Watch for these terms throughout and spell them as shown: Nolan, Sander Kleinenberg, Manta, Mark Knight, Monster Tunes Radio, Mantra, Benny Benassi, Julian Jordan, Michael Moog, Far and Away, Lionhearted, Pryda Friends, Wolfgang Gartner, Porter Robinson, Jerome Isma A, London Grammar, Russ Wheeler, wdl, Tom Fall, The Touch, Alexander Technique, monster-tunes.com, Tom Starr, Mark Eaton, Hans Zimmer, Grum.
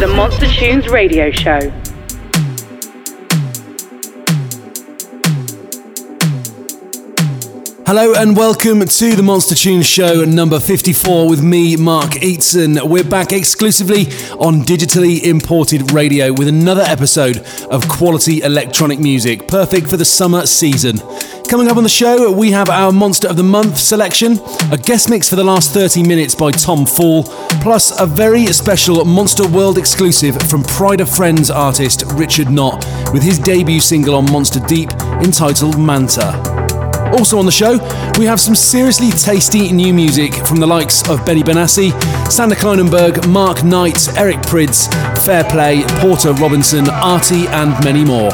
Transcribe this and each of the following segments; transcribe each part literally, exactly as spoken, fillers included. the Monster Tunes Radio Show. Hello and welcome to the Monster Tunes Show number fifty-four with me, Mark Eaton. We're back exclusively on digitally imported radio with another episode of quality electronic music, perfect for the summer season. Coming up on the show, we have our Monster of the Month selection, a guest mix for the last thirty minutes by Tom Fall, plus a very special Monster World exclusive from Pryda Friends artist Richard Knott with his debut single on Monster Deep entitled Manta. Also on the show, we have some seriously tasty new music from the likes of Benny Benassi, Sander Kleinenberg, Mark Knight, Eric Prydz, Fair Play, Porter Robinson, R T and many more.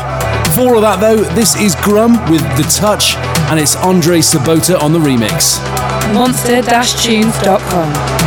For all of that though, this is Grum with The Touch and it's Andre Sabota on the remix. monster tunes dot com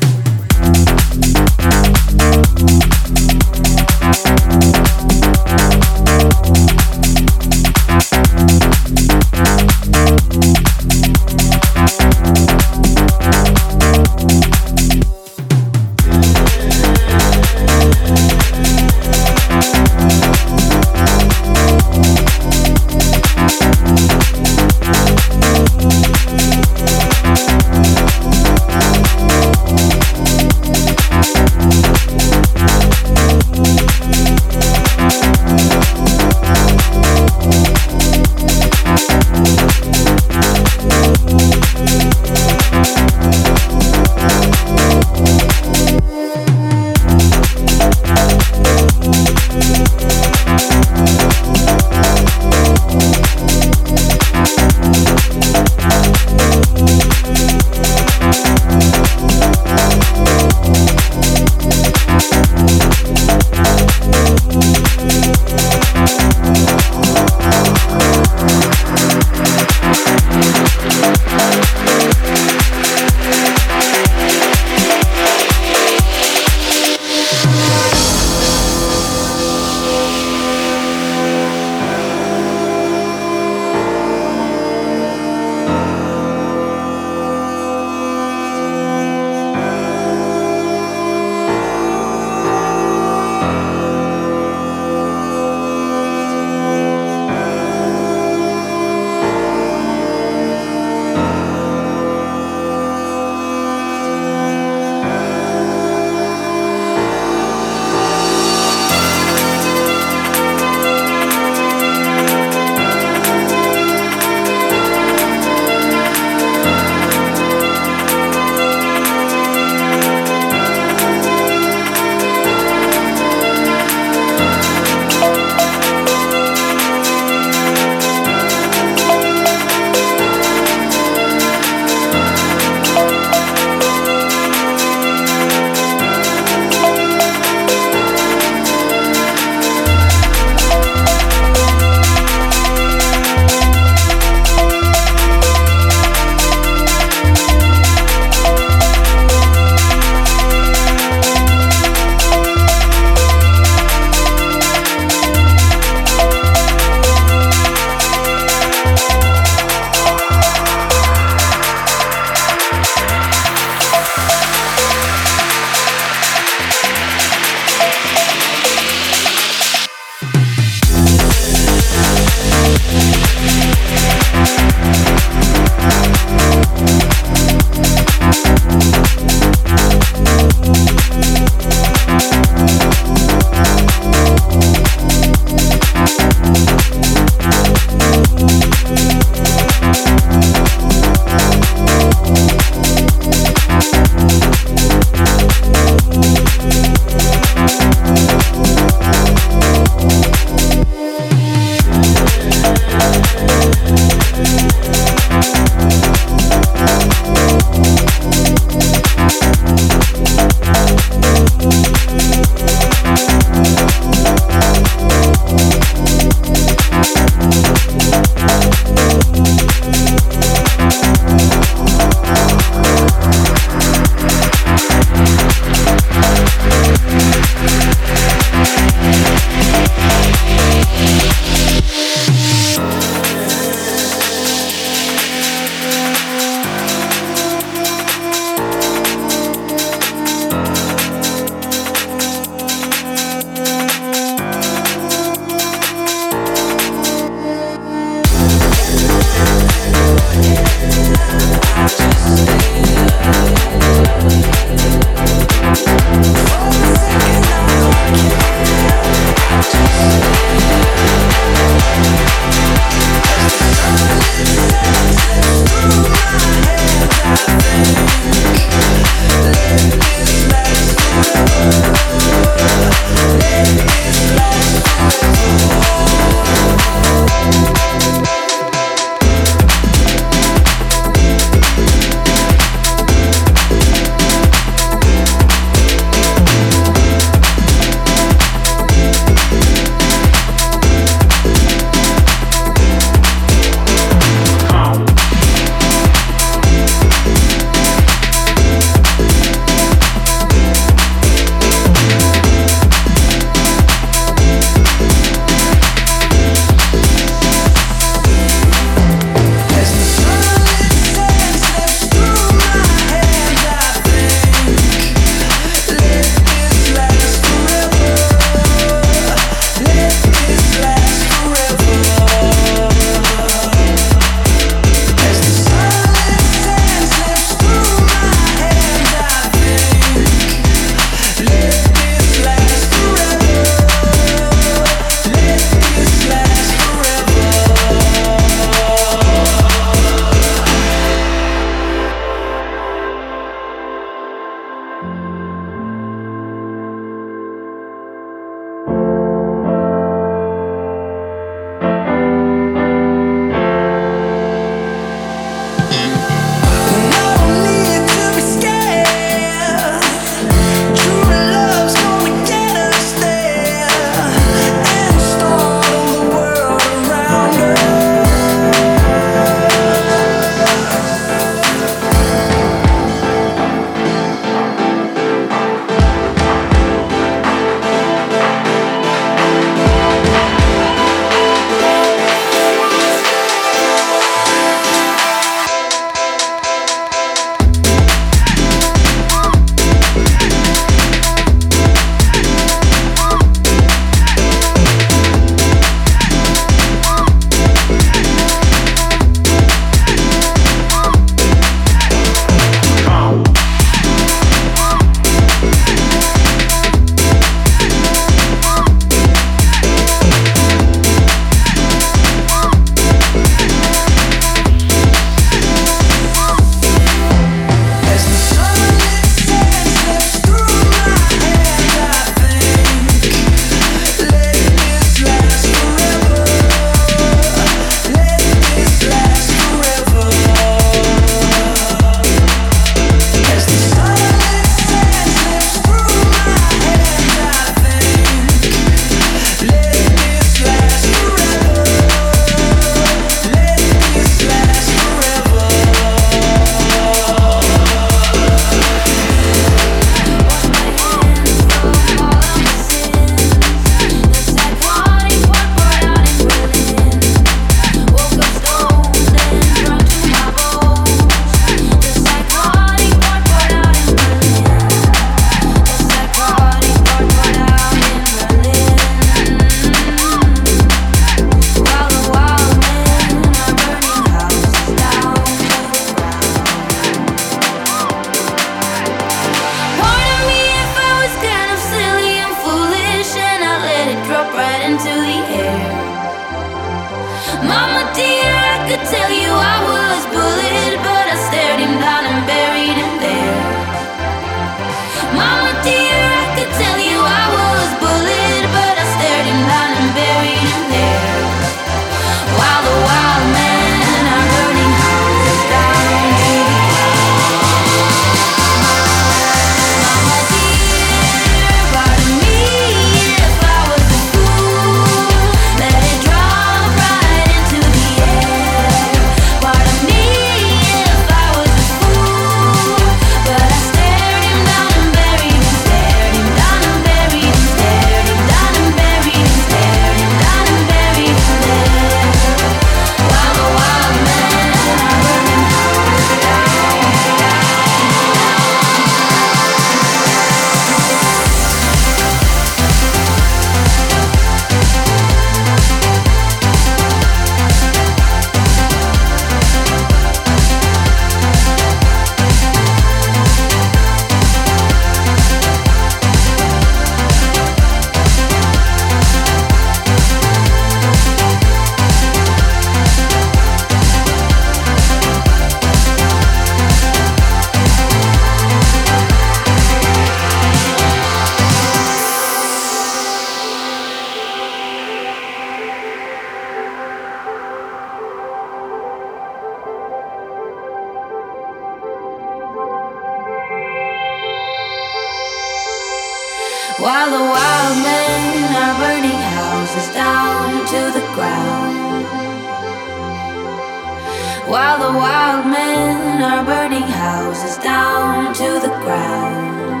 While the wild men are burning houses down to the ground.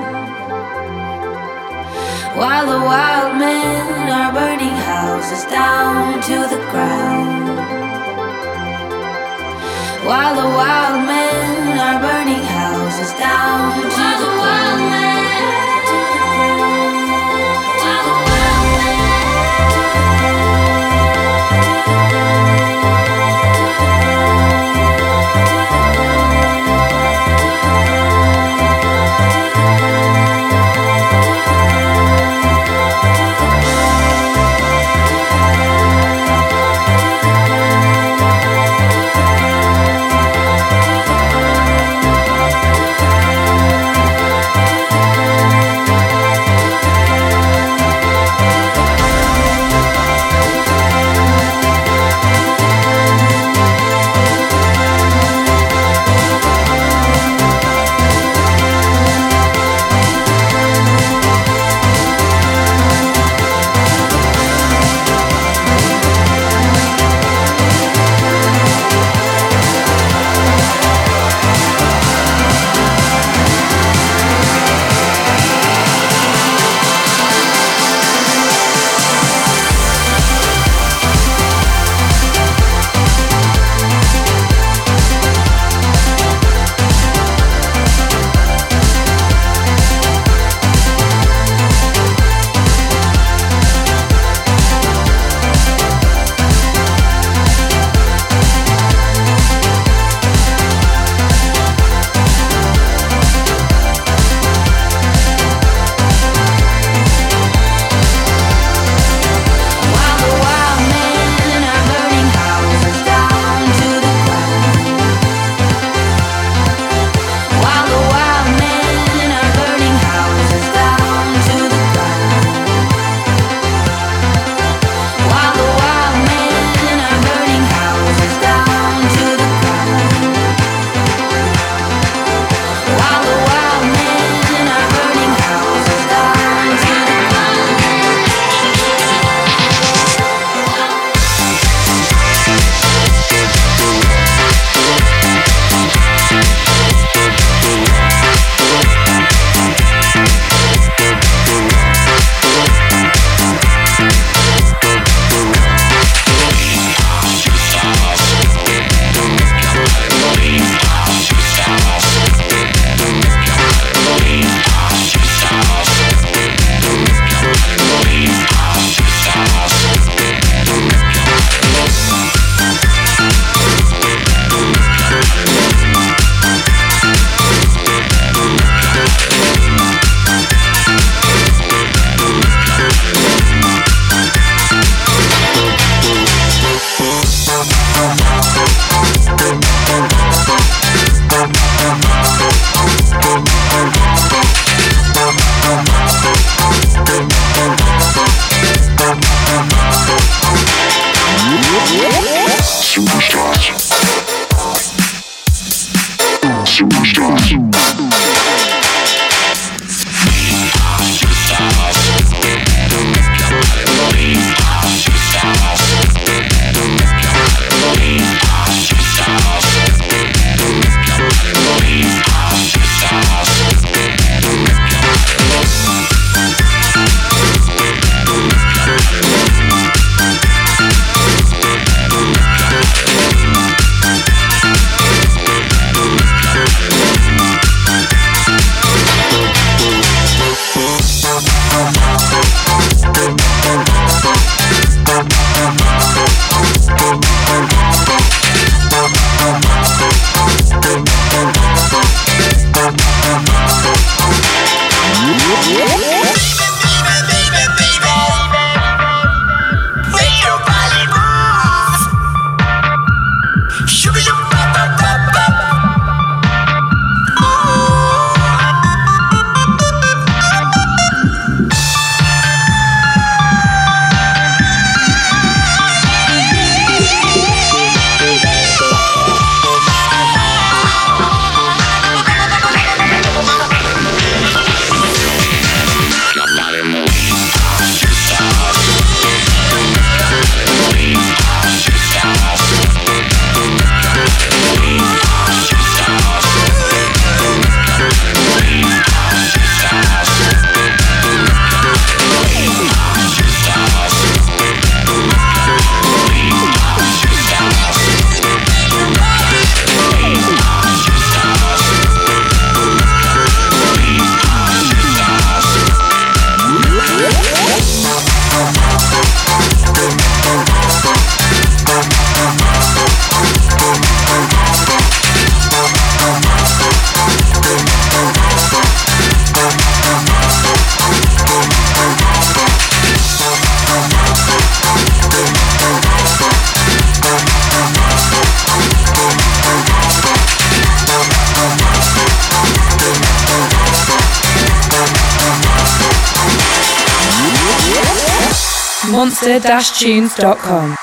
While the wild men are burning houses down to the ground. While the wild men are burning houses down to While the wild men. monster tunes dot com.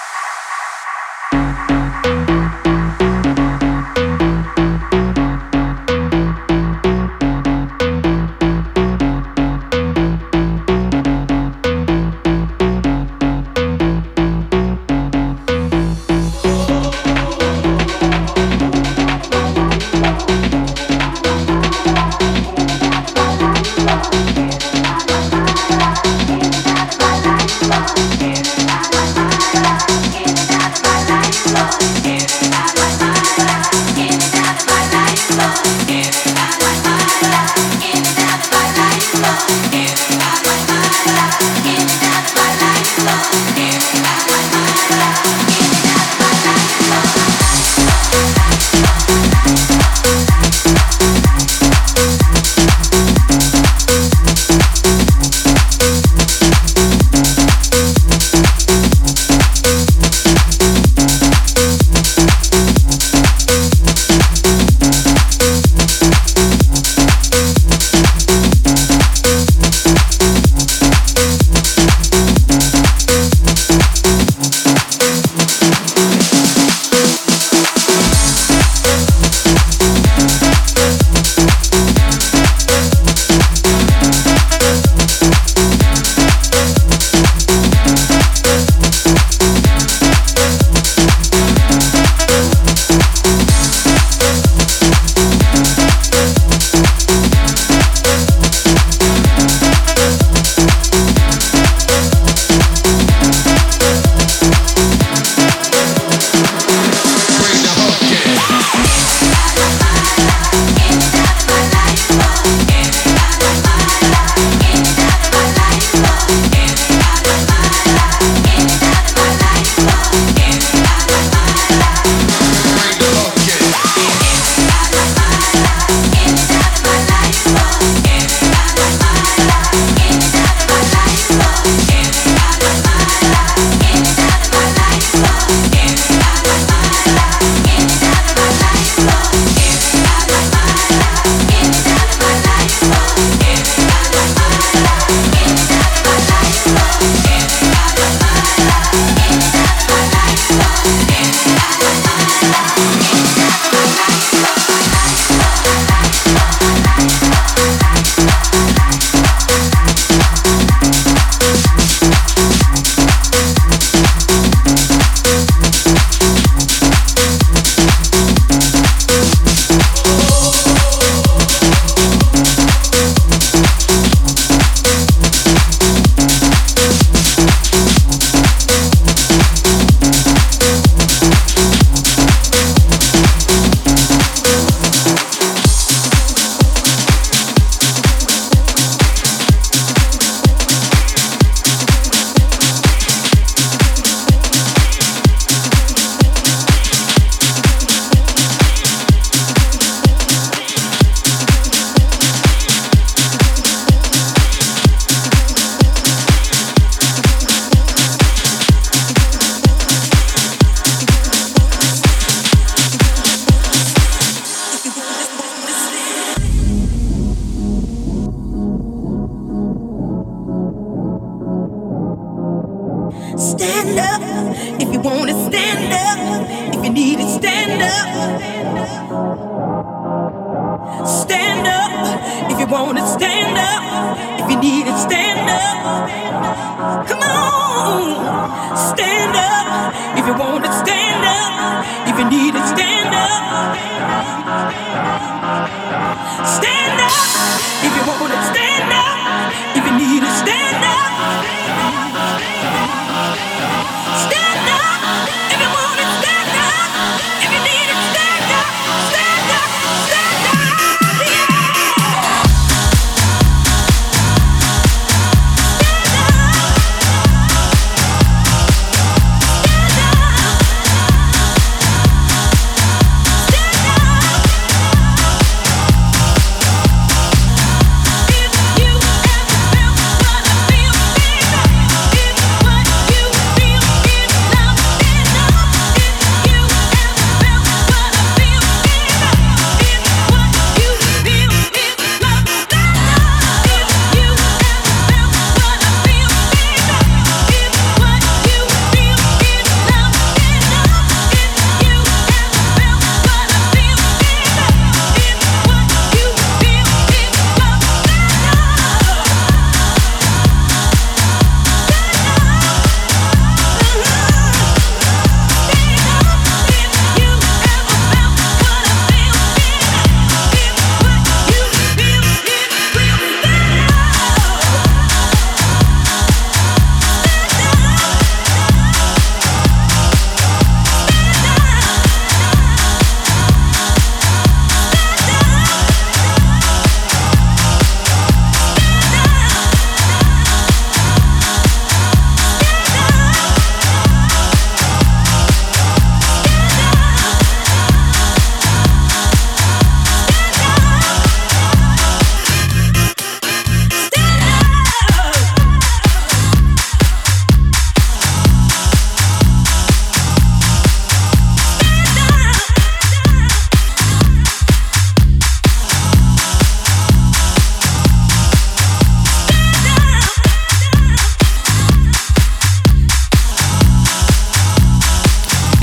You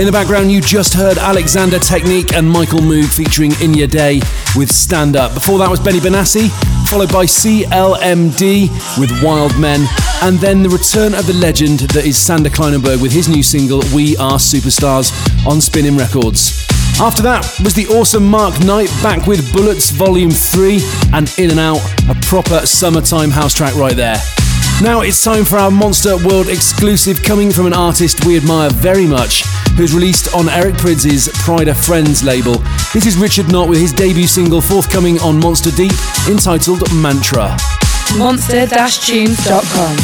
In the background, you just heard Alexander Technique and Michael Moog featuring In Your Day with Stand Up. Before that was Benny Benassi, followed by C L M D with Wild Men, and then the return of the legend that is Sander Kleinenberg with his new single We Are Superstars on Spinning Records. After that was the awesome Mark Knight back with Bullets Volume three and In and Out, a proper summertime house track right there. Now it's time for our Monster World exclusive, coming from an artist we admire very much, who's released on Eric Prydz's Pryda Friends label. This is Richard Knott with his debut single forthcoming on Monster Deep, entitled Mantra. monster tunes dot com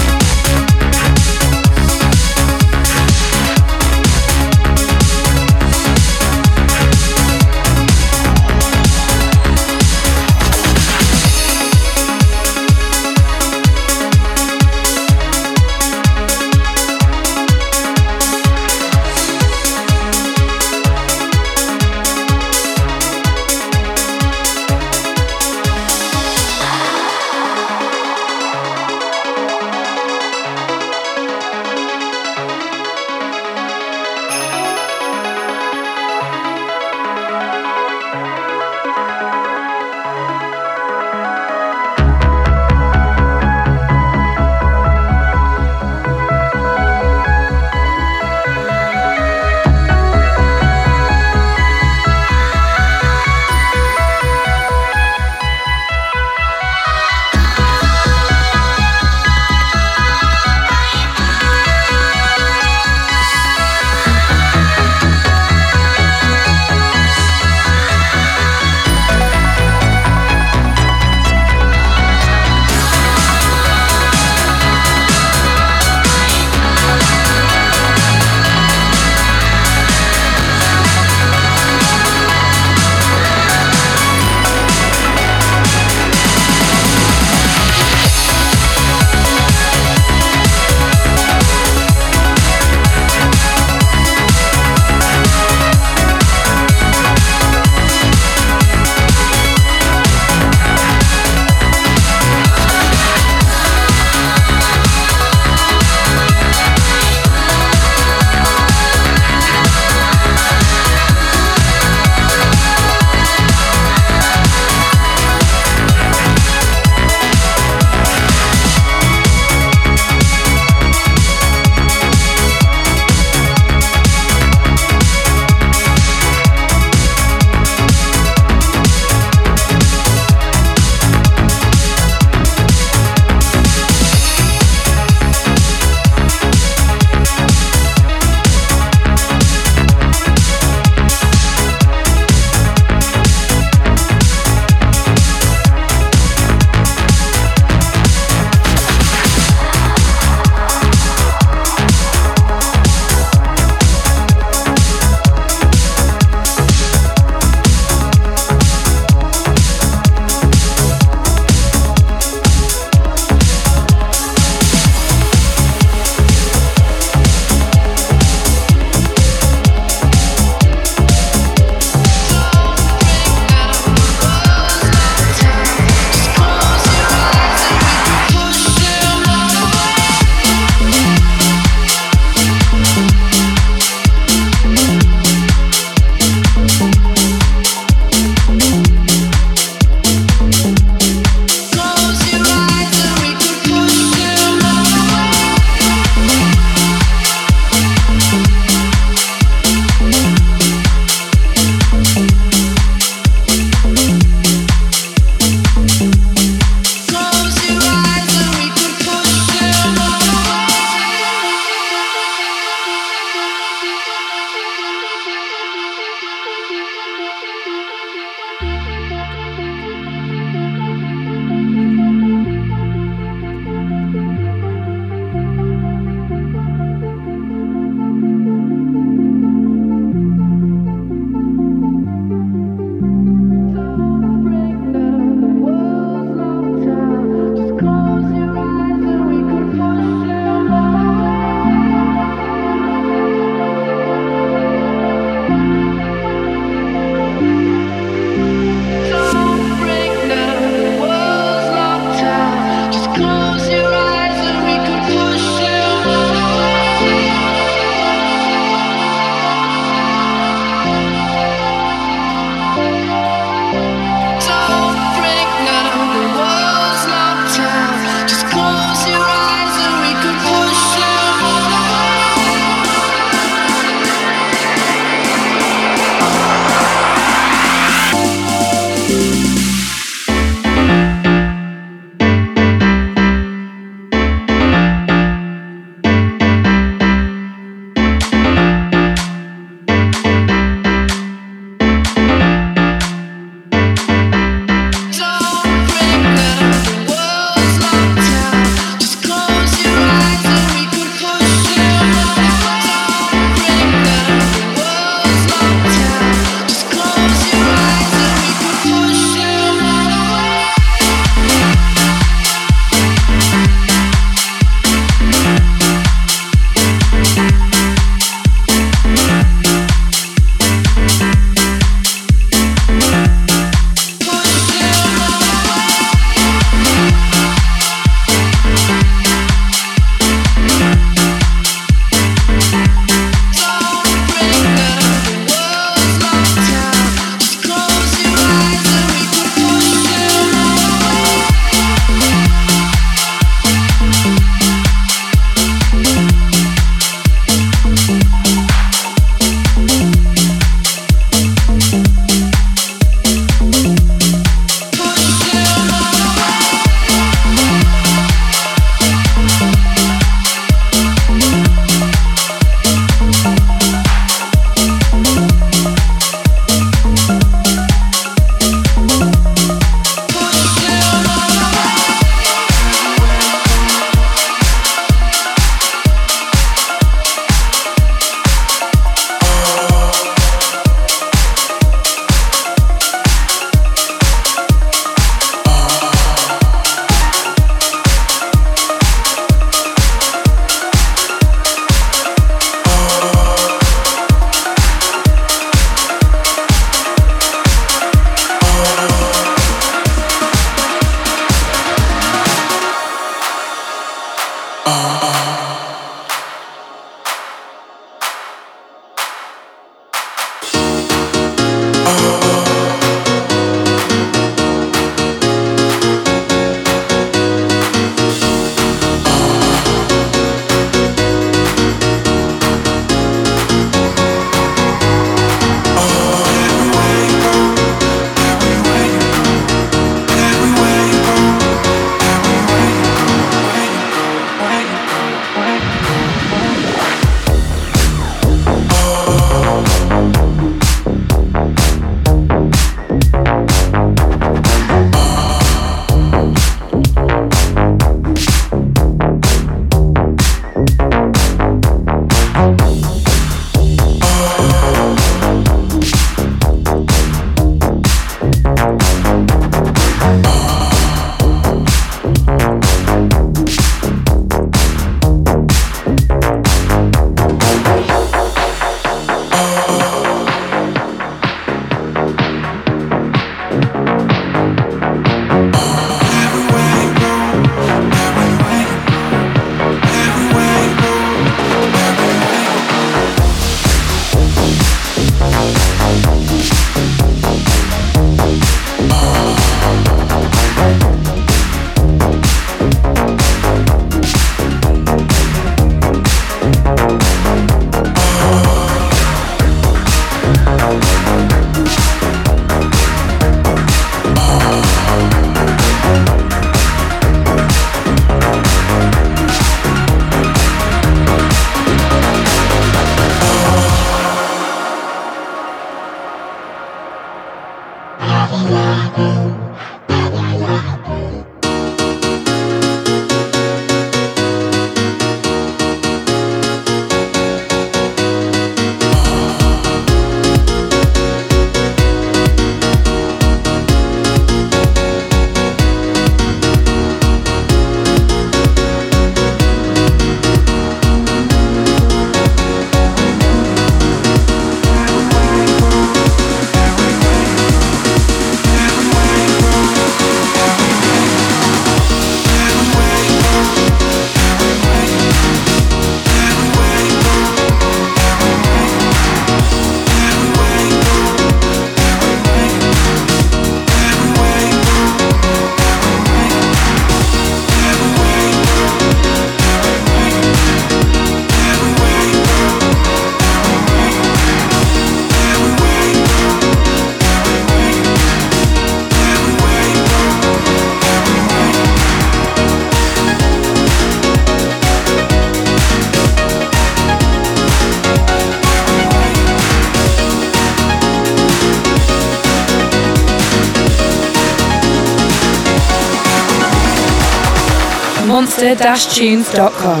monster tunes dot com.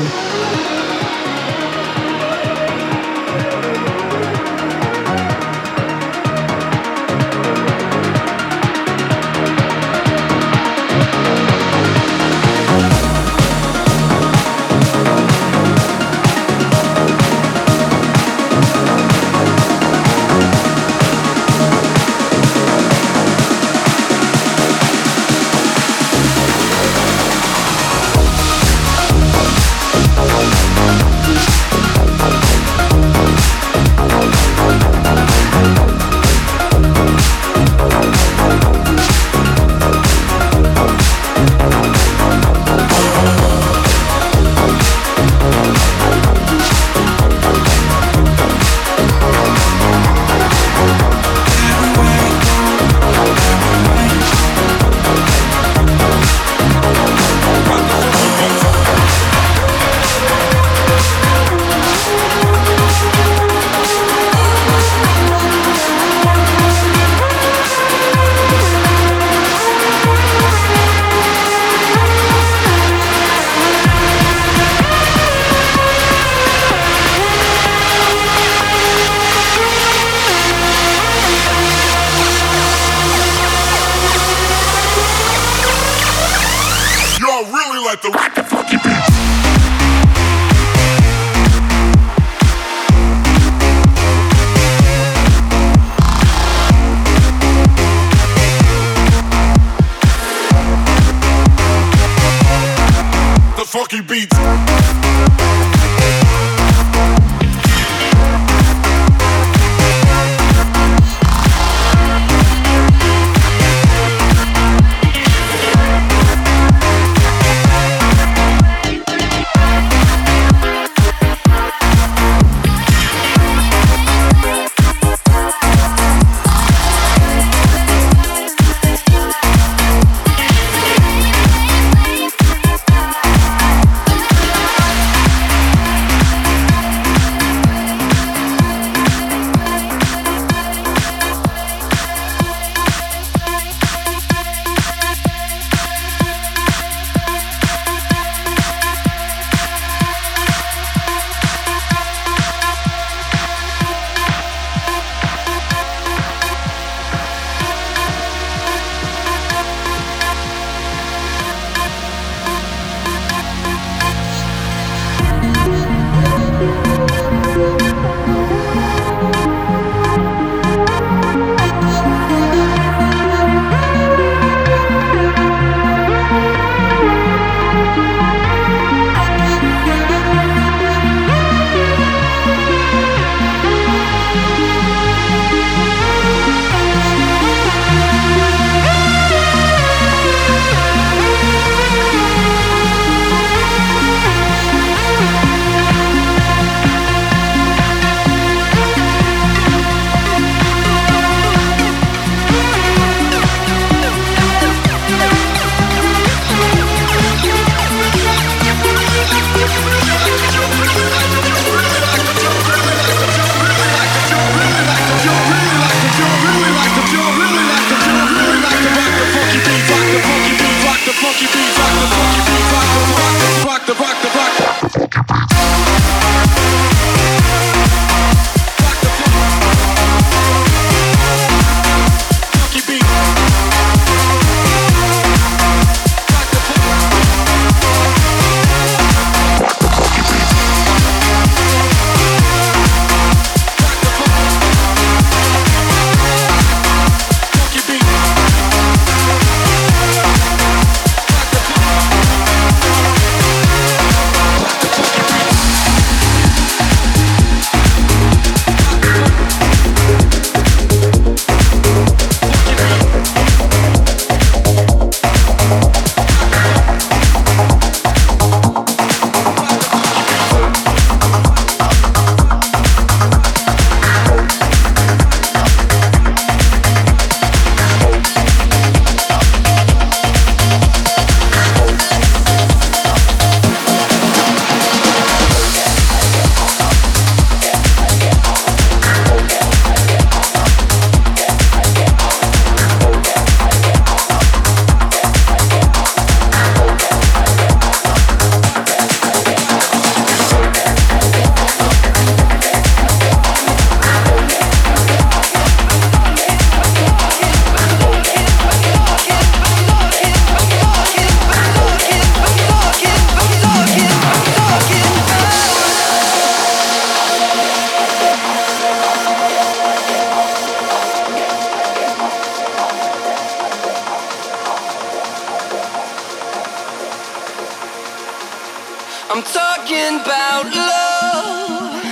I'm talking about love.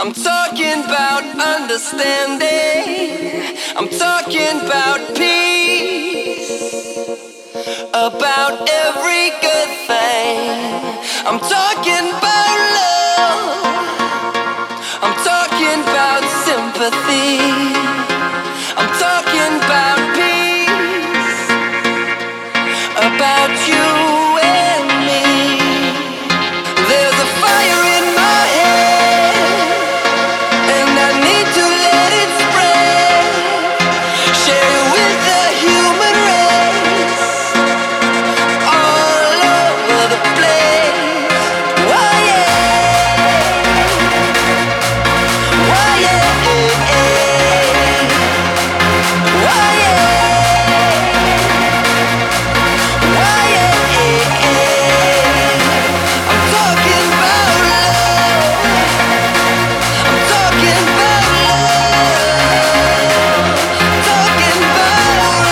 I'm talking about understanding. I'm talking about peace. About every good thing. I'm talking about love. I'm talking about sympathy. I'm talking about peace. About you and me. There's a fire in my head, and I need to let it spread. Share it with the human race all over the place. Oh yeah. Oh yeah. Oh yeah. Oh yeah. I'm talking about love. I'm talking about love. Talking about love.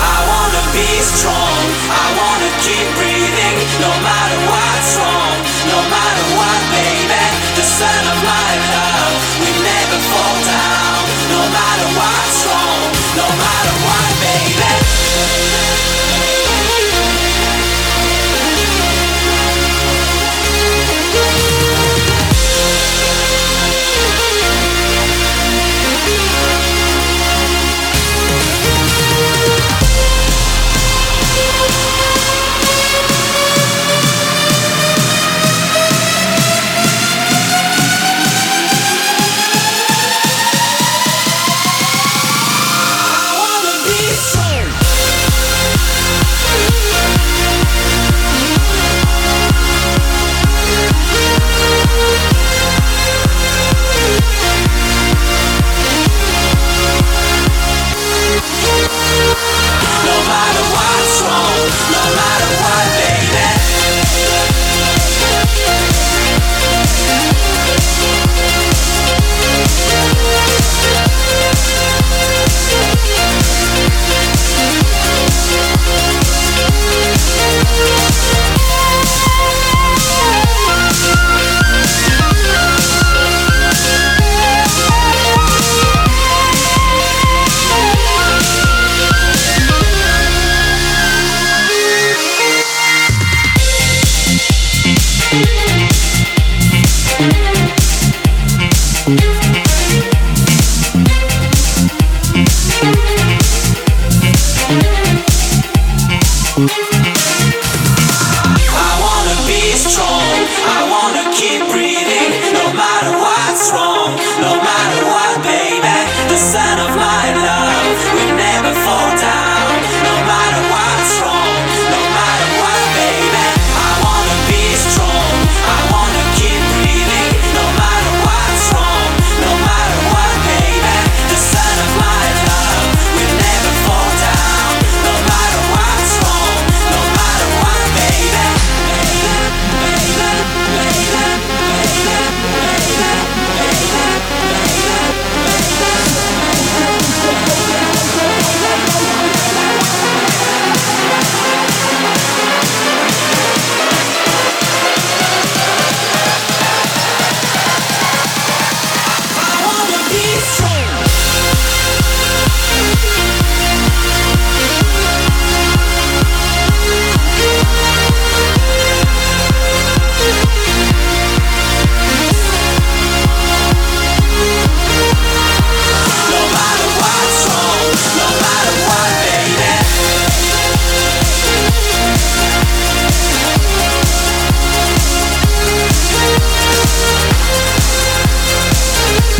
I wanna be strong, I wanna keep breathing, no matter what's wrong, no matter what, baby, the sun of my love. We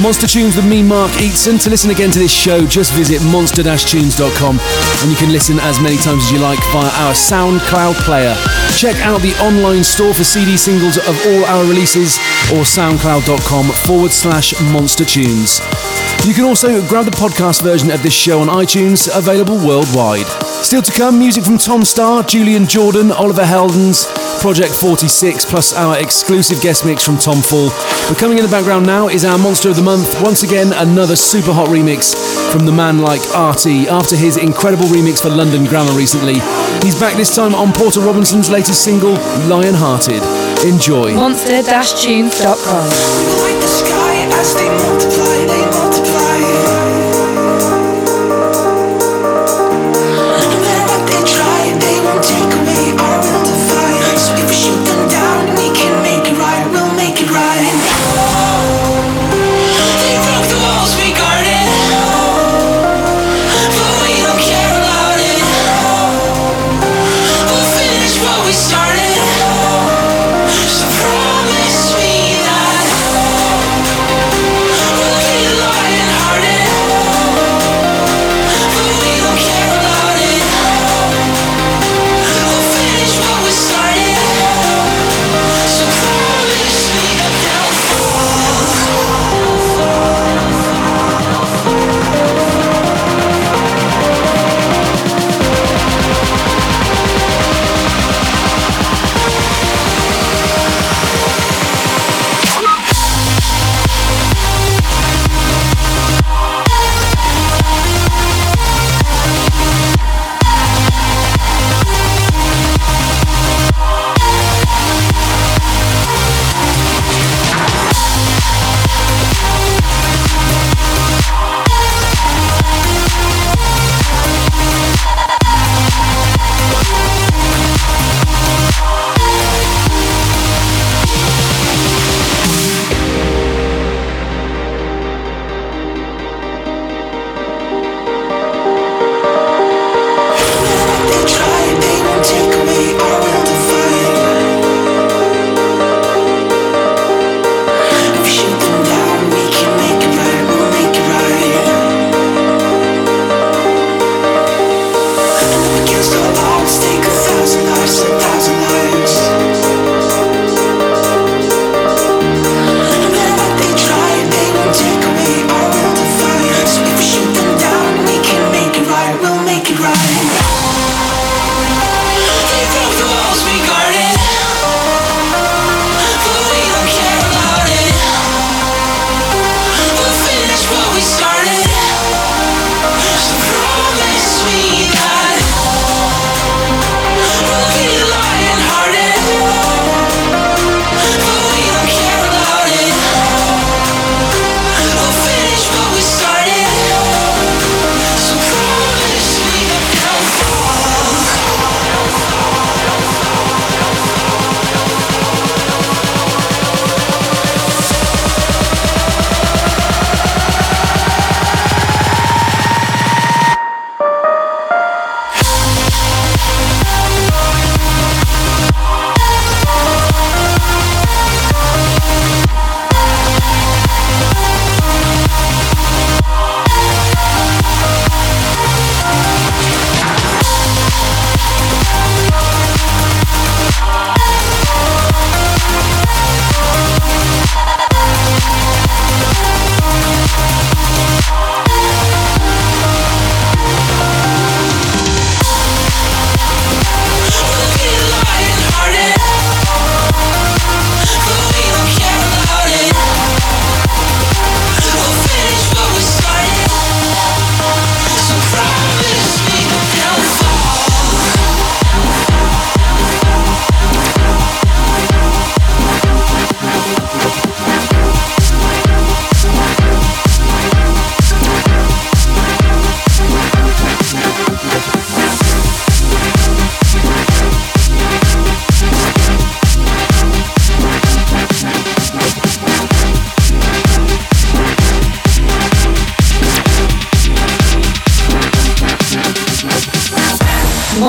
Monster Tunes with me, Mark Eaton. To listen again to this show, just visit monster tunes dot com and you can listen as many times as you like via our SoundCloud player. Check out the online store for C D singles of all our releases or soundcloud.com forward slash Monster Tunes. You can also grab the podcast version of this show on iTunes, available worldwide. Still to come, music from Tom Starr, Julian Jordan, Oliver Heldens, Project forty-six, plus our exclusive guest mix from Tom Fall. But coming in the background now is our Monster of the Month. Once again, another super hot remix from the man like R T after his incredible remix for London Grammar recently. He's back this time on Porter Robinson's latest single, Lionhearted. Enjoy. monster tunes dot com. We light the sky as they multiply, they multiply.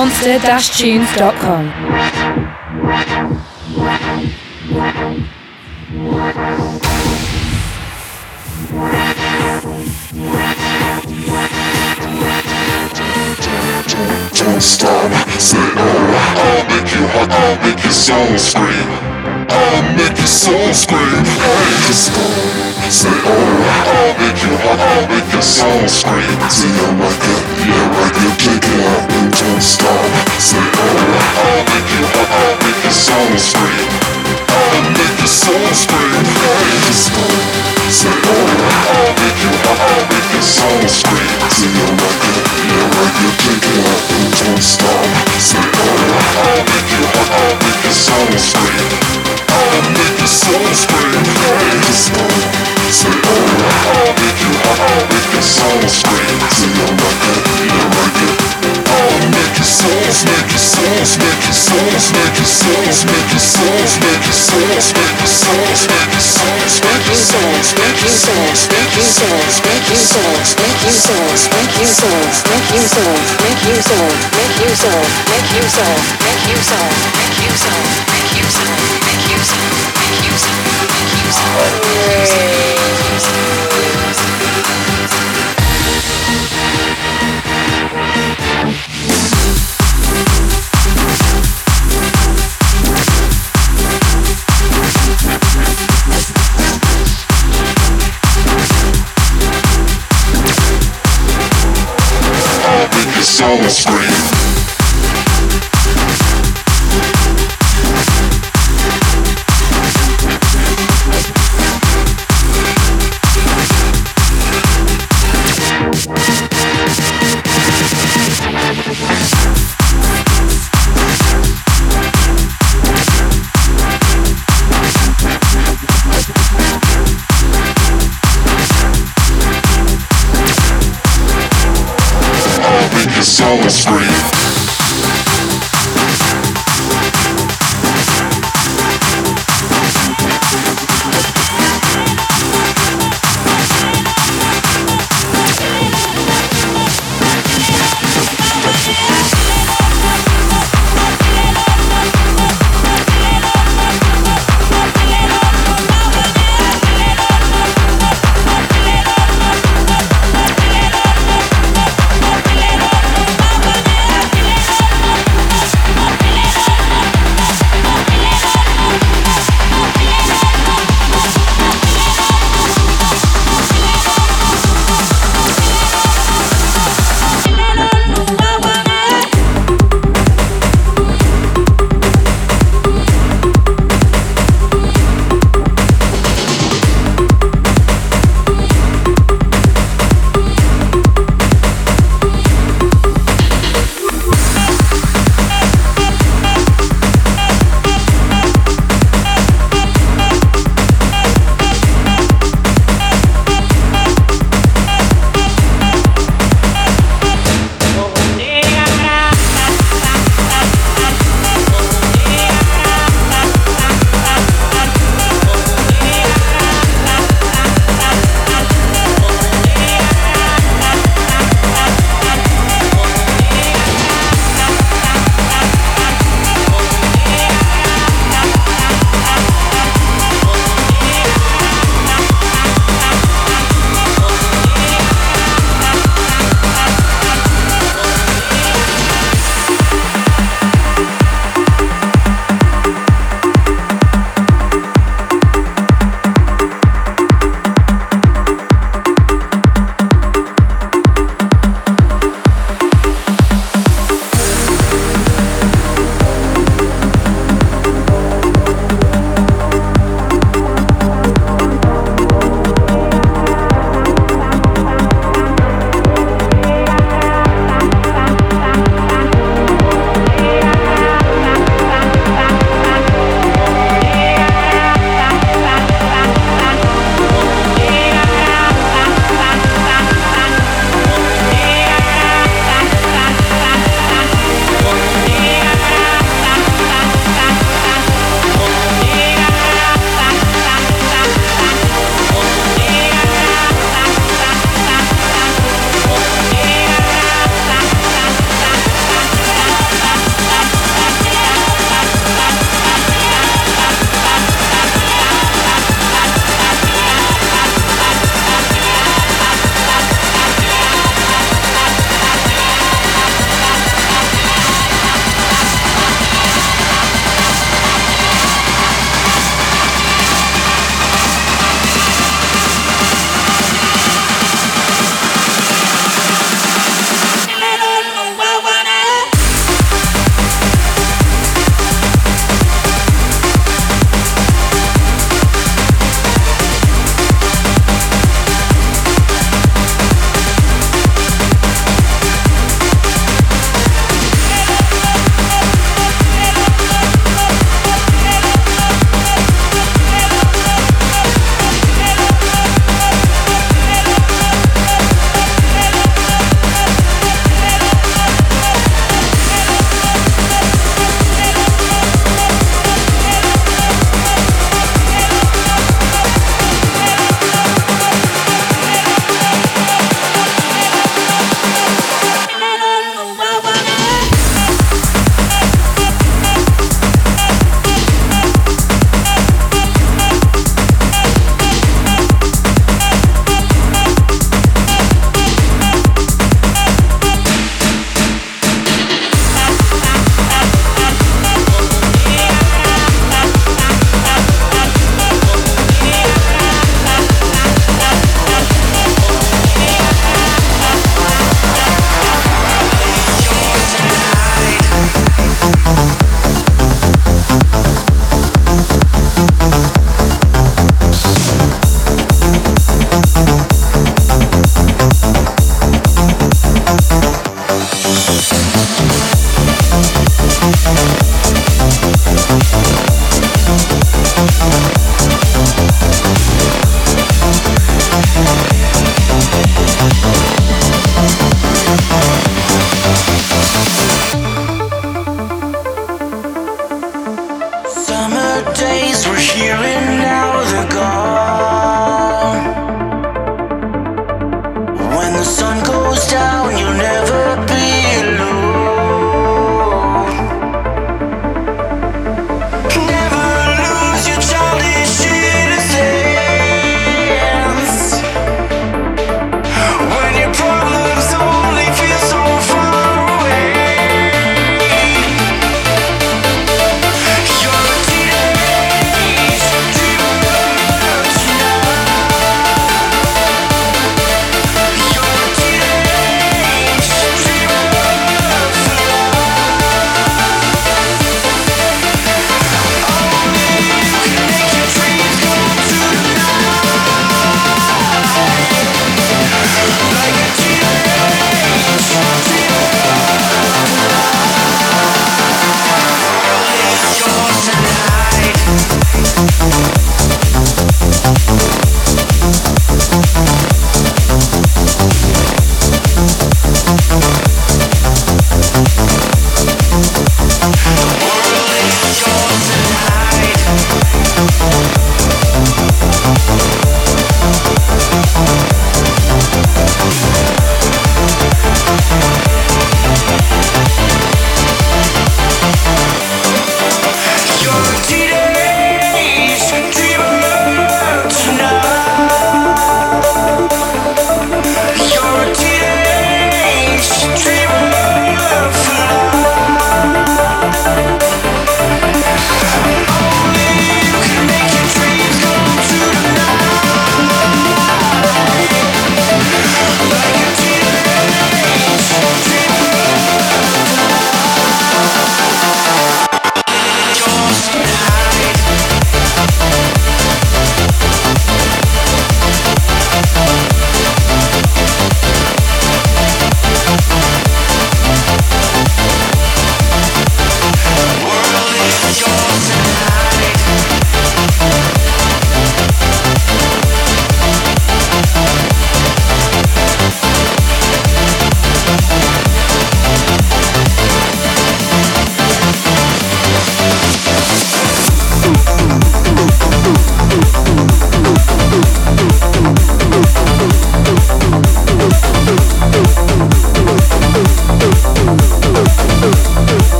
monster tunes dot com. Don't stop, say oh. I'll make you hot, I'll make your soul scream. I'll make your soul scream. Hey, just say oh. I'll make you hot, I'll make your soul scream. See you like it, yeah, like you kick it up and don't stop. Say oh. I'll make you hot, I'll make your soul scream. I'll make your soul scream. Hey, just say oh. I'll make you hot, I'll make your soul scream. See you like it, yeah, like you kick it up. Don't stop, say oh. I'll make you hot, I'll make your soul scream. I'll make your soul scream. Hey, just say oh. I'll make you hot, I'll make your soul scream. See you like it, you like it. I'll make your souls, make your souls, make your souls, make your souls, make your souls, make your souls, make your souls, make your souls, make your souls, make your souls, make your souls, make your souls, make your souls, make your souls, make your souls, make your souls. Make you so, make you so, make you so, make you so, make you so, make you so, make you so, make you so. I'll make your soul scream.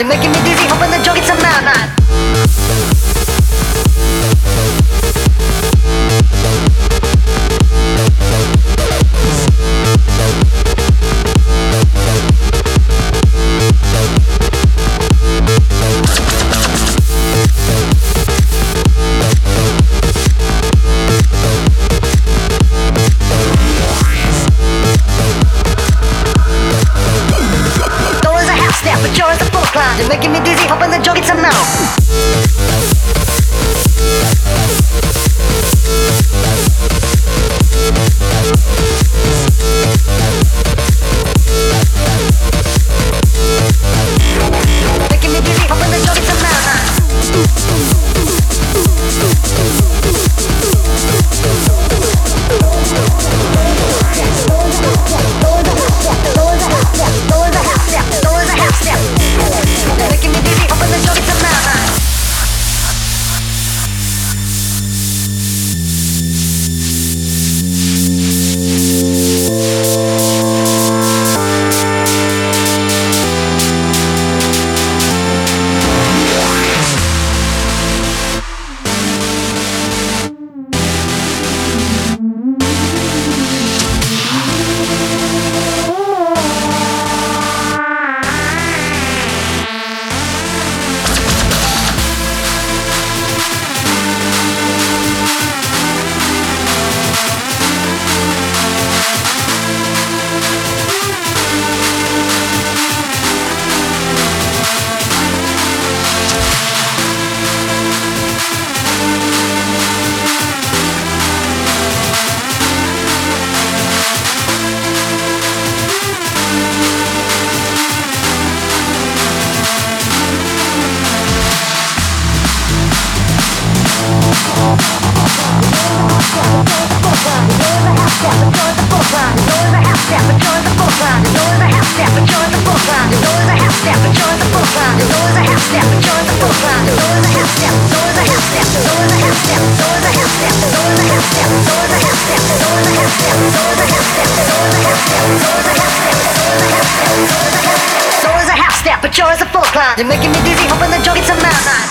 You're making me dizzy, hoping the joke gets some mad. You're making me dizzy, hoping the joke gets some mouth. You're making me dizzy, hoping the joke gets some mouth. You're making me dizzy, hoping the joke gets some mouth.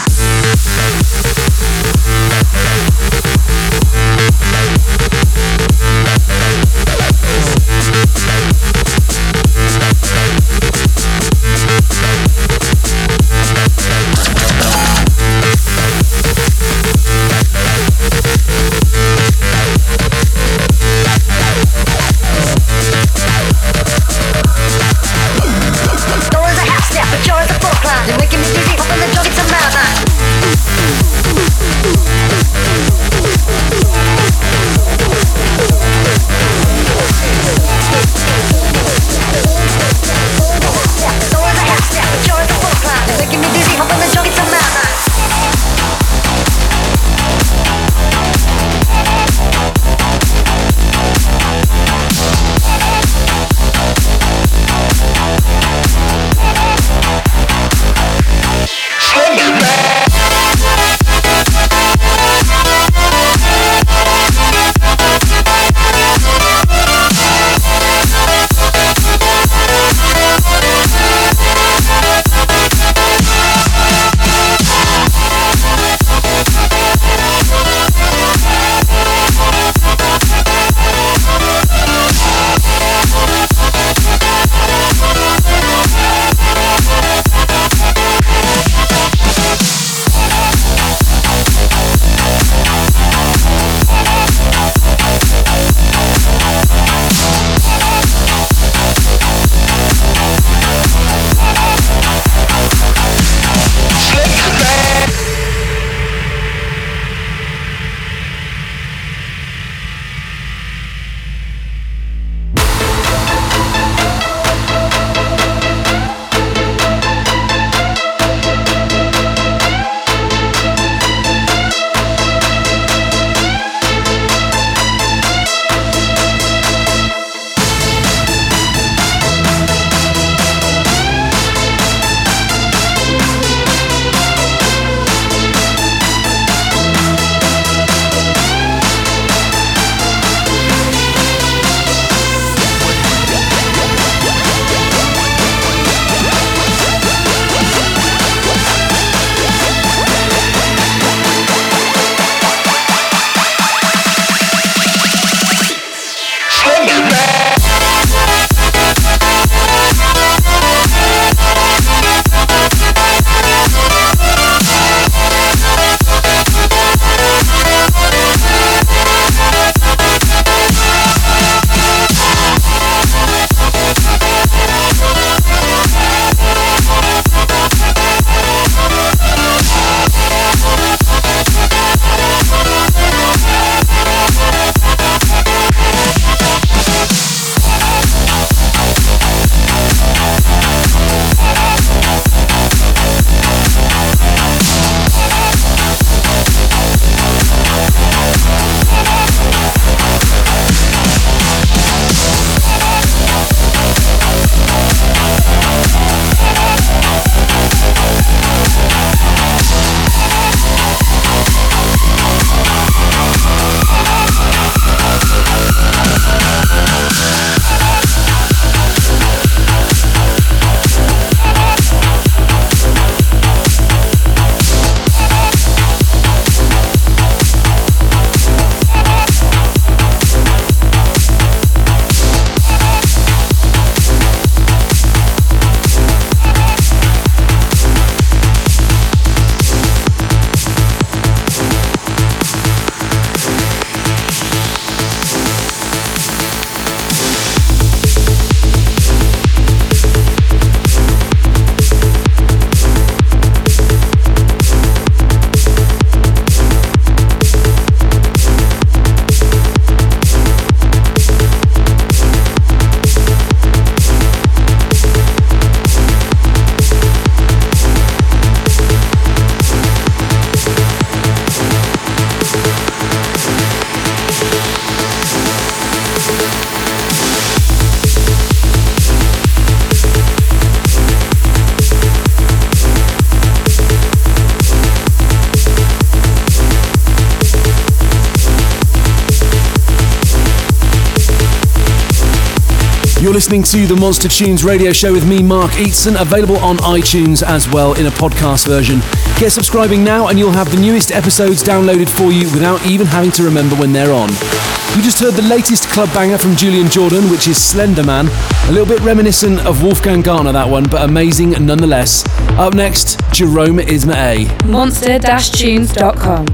You're listening to the Monster Tunes radio show with me, Mark Eaton, available on iTunes as well in a podcast version. Get subscribing now and you'll have the newest episodes downloaded for you without even having to remember when they're on. You just heard the latest club banger from Julian Jordan, which is Slender Man. A little bit reminiscent of Wolfgang Gartner, that one, but amazing nonetheless. Up next, Jerome Isma A. monster tunes dot com.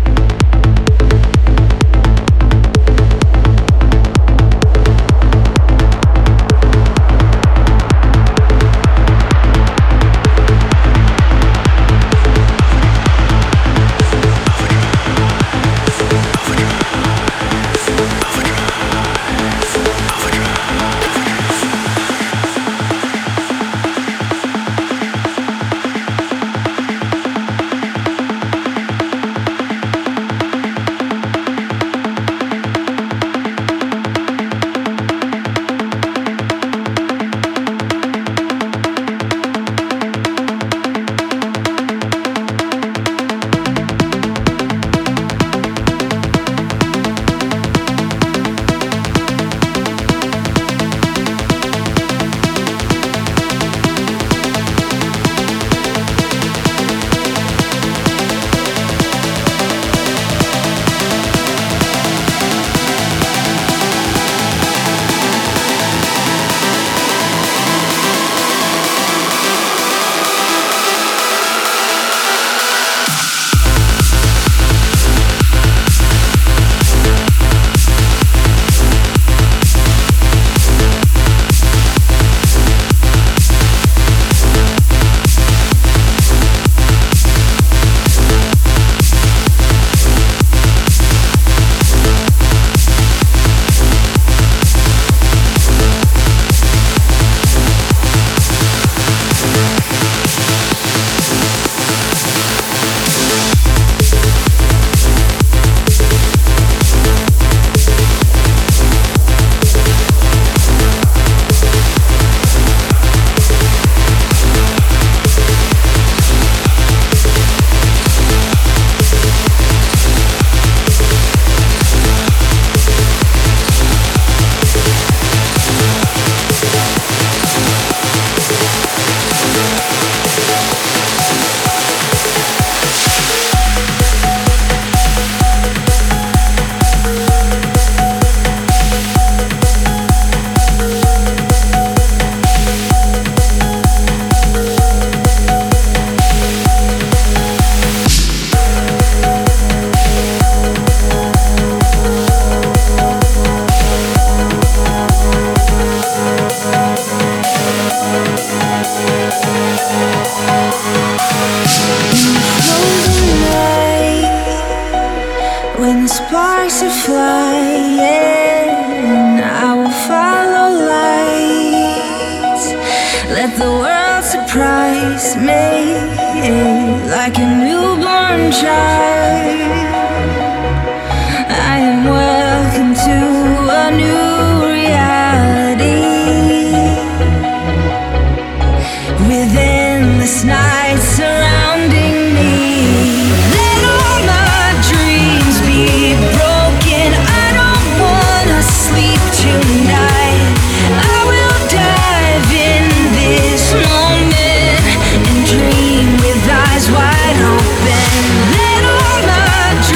Let all my dreams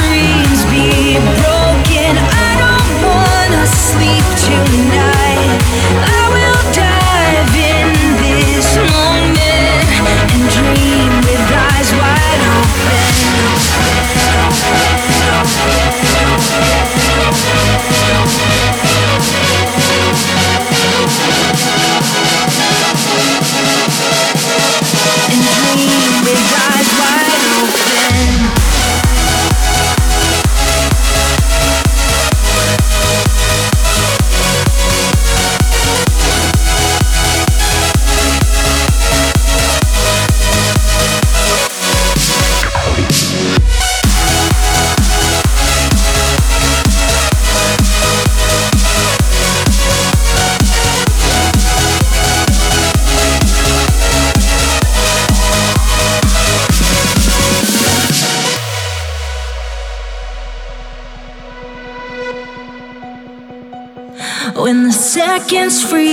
When the seconds freeze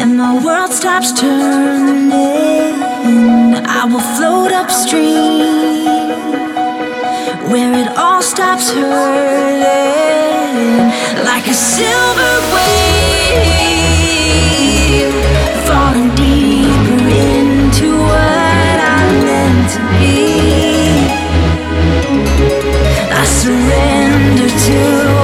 and my world stops turning, I will float upstream where it all stops hurting. Like a silver wave falling deeper into what I'm meant to be, I surrender to it.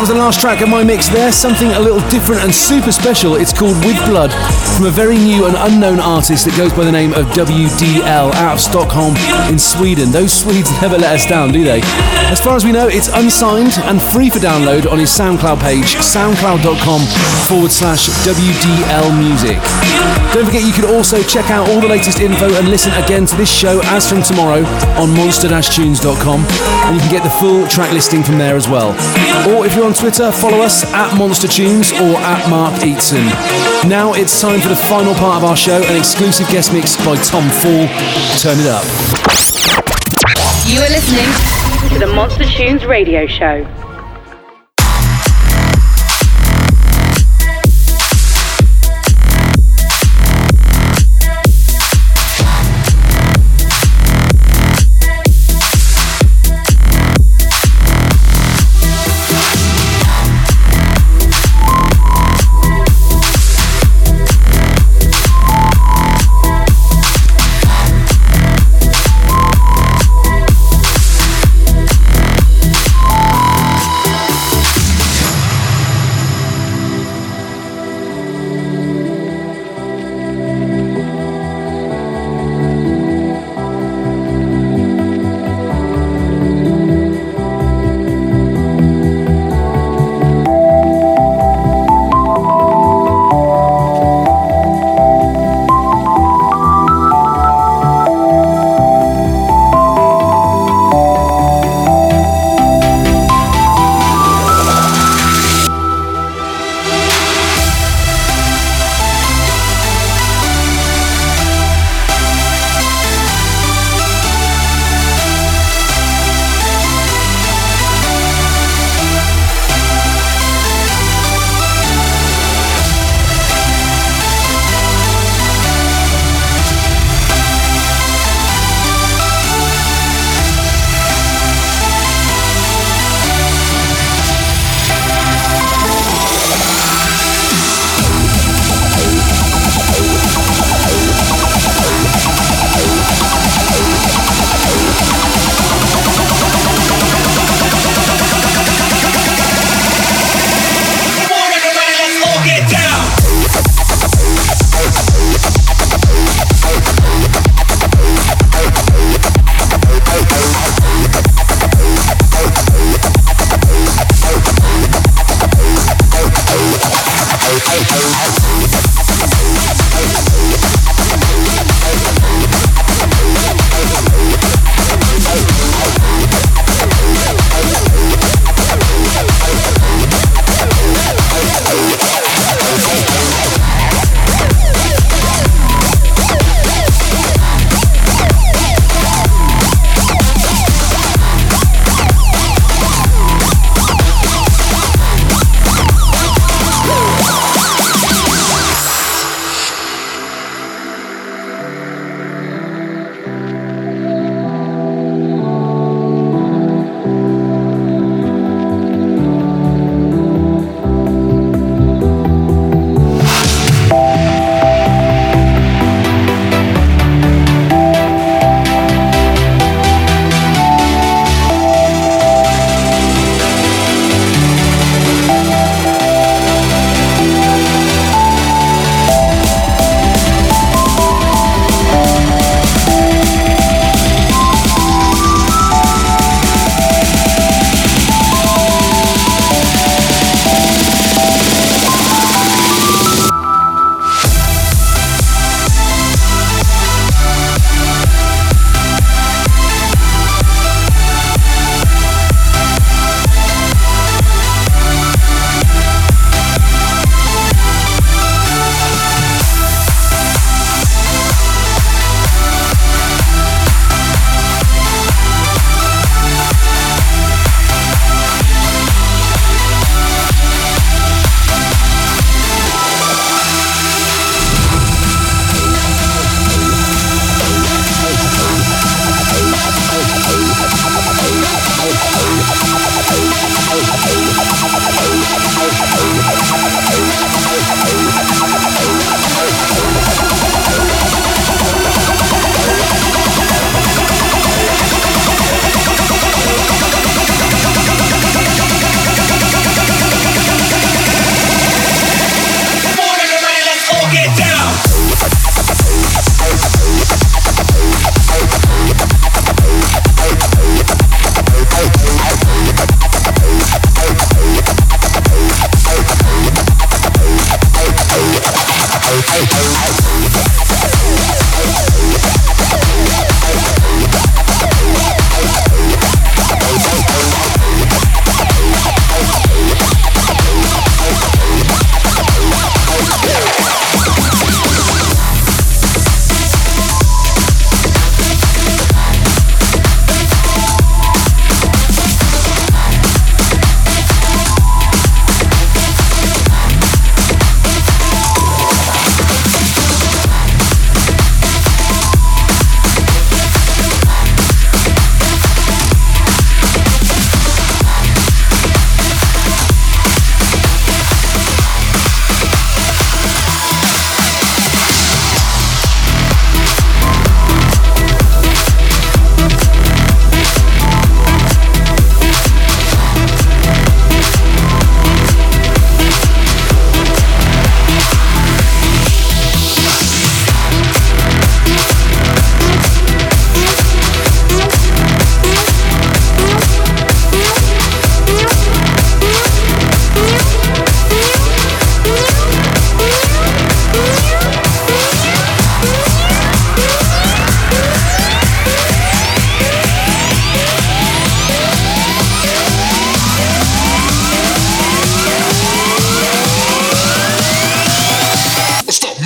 was the last track of my mix there, something a little different and super special. It's called With Blood, from a very new and unknown artist that goes by the name of W D L, out of Stockholm in Sweden. Those Swedes never let us down, do they? As far as we know, it's unsigned and free for download on his SoundCloud page, soundcloud.com forward slash WDL Music. Don't forget you can also check out all the latest info and listen again to this show as from tomorrow on monster tunes dot com, and you can get the full track listing from there as well. Or if you're on Twitter, follow us at Monster Tunes or at Mark Eaton. Now it's time for the final part of our show, an exclusive guest mix by Tom Fall. Turn it up. You are listening to the Monster Tunes radio show.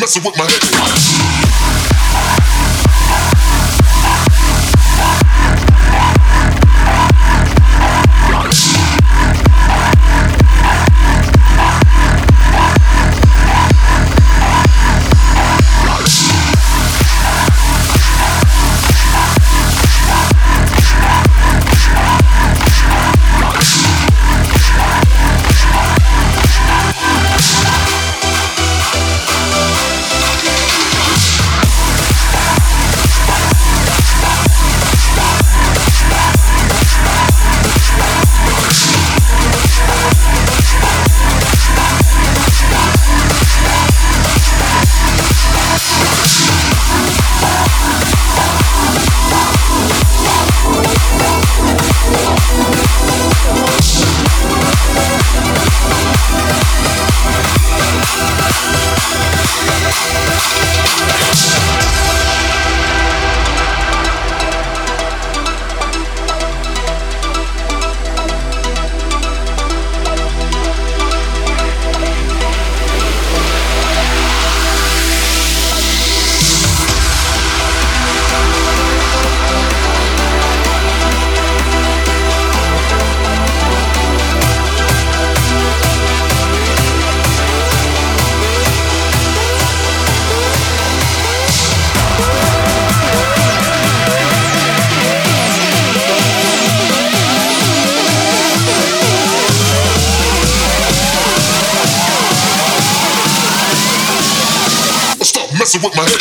messing with my head. With my head.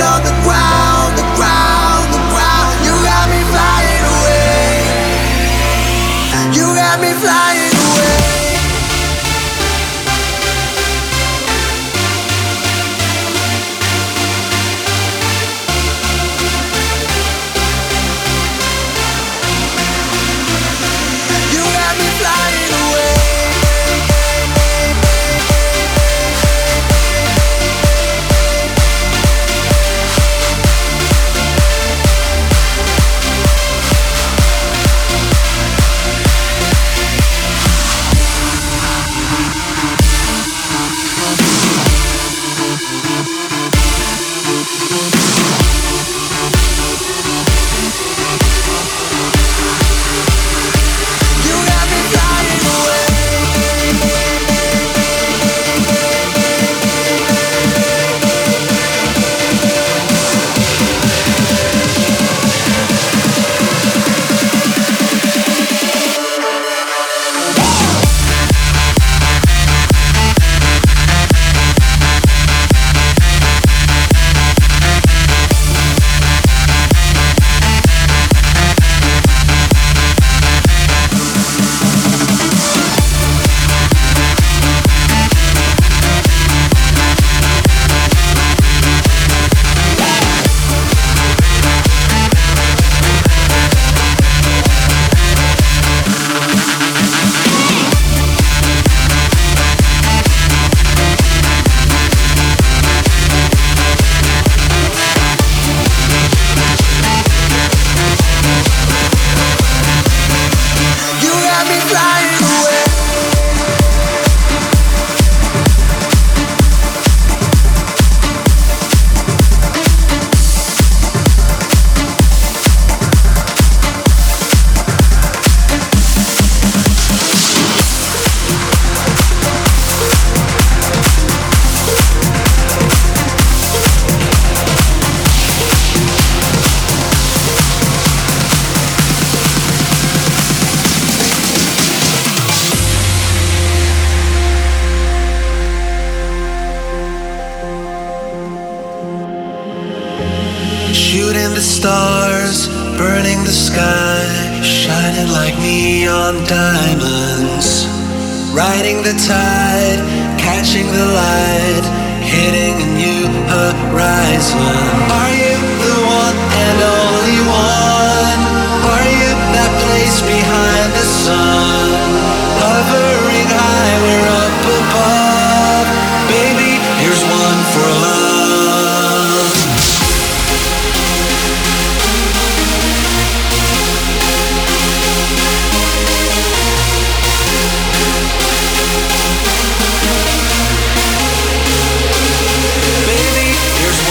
on the ground, the ground, the ground. You got me flying away. You got me flying away. Baby, here's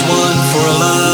one for love.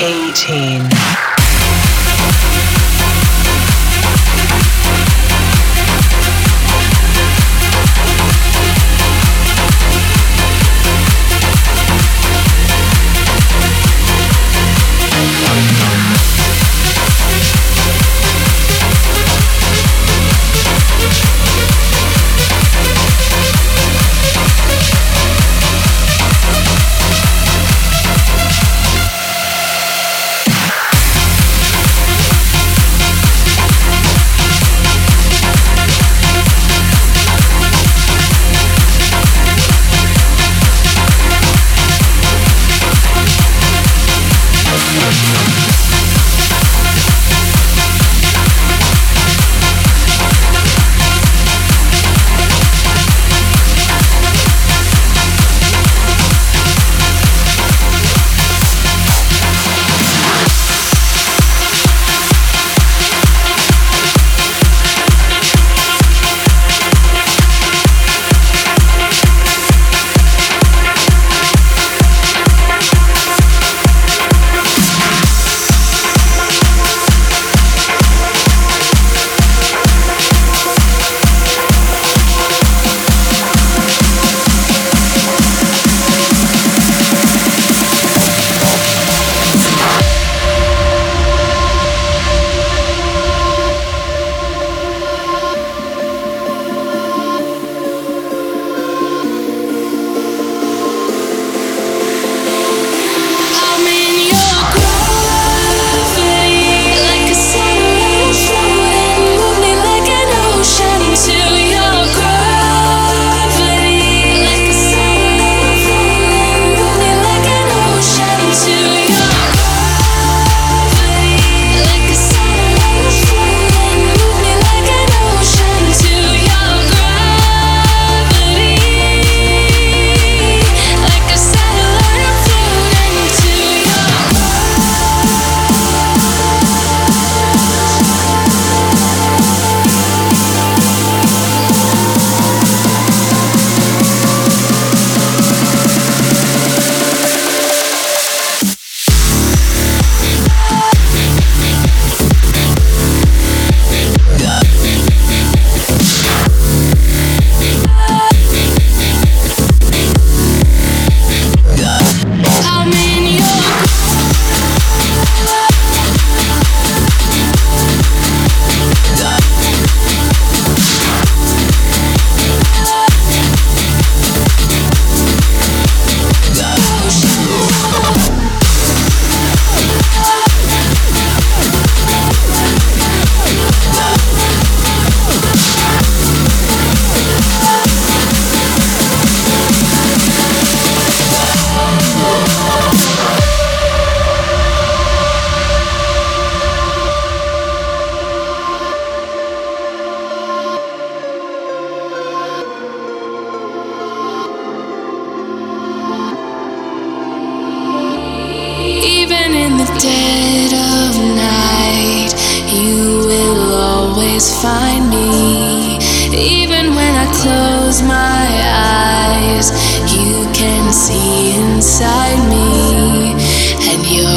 eighteen. Thank you.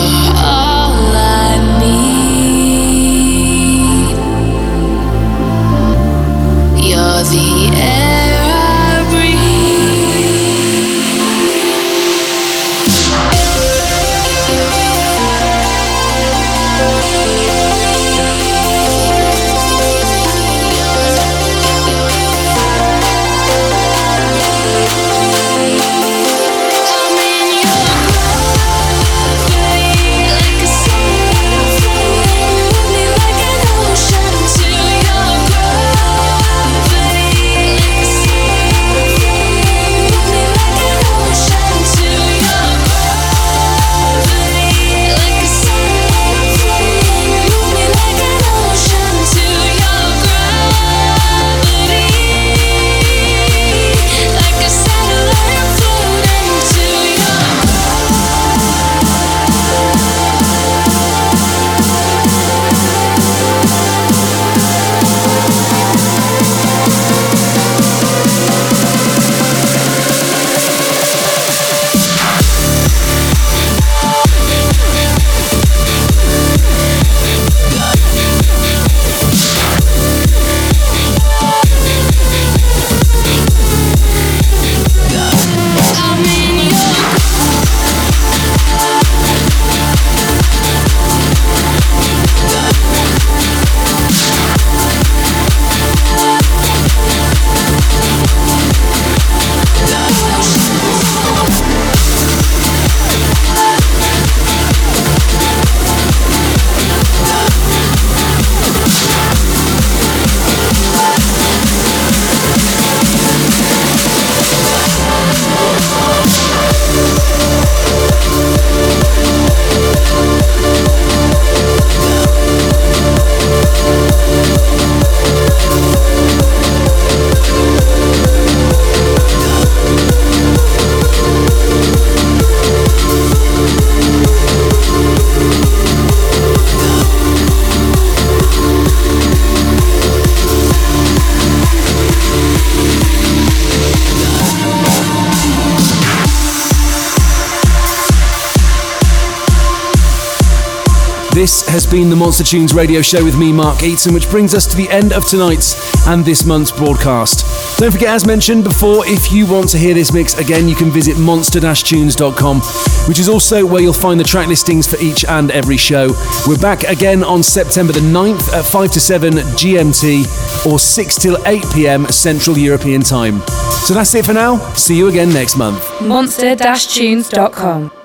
This has been the Monster Tunes radio show with me, Mark Eaton, which brings us to the end of tonight's and this month's broadcast. Don't forget, as mentioned before, if you want to hear this mix again, you can visit monster tunes dot com, which is also where you'll find the track listings for each and every show. We're back again on September the ninth at five to seven G M T or six till eight p m Central European Time. So that's it for now. See you again next month. monster tunes dot com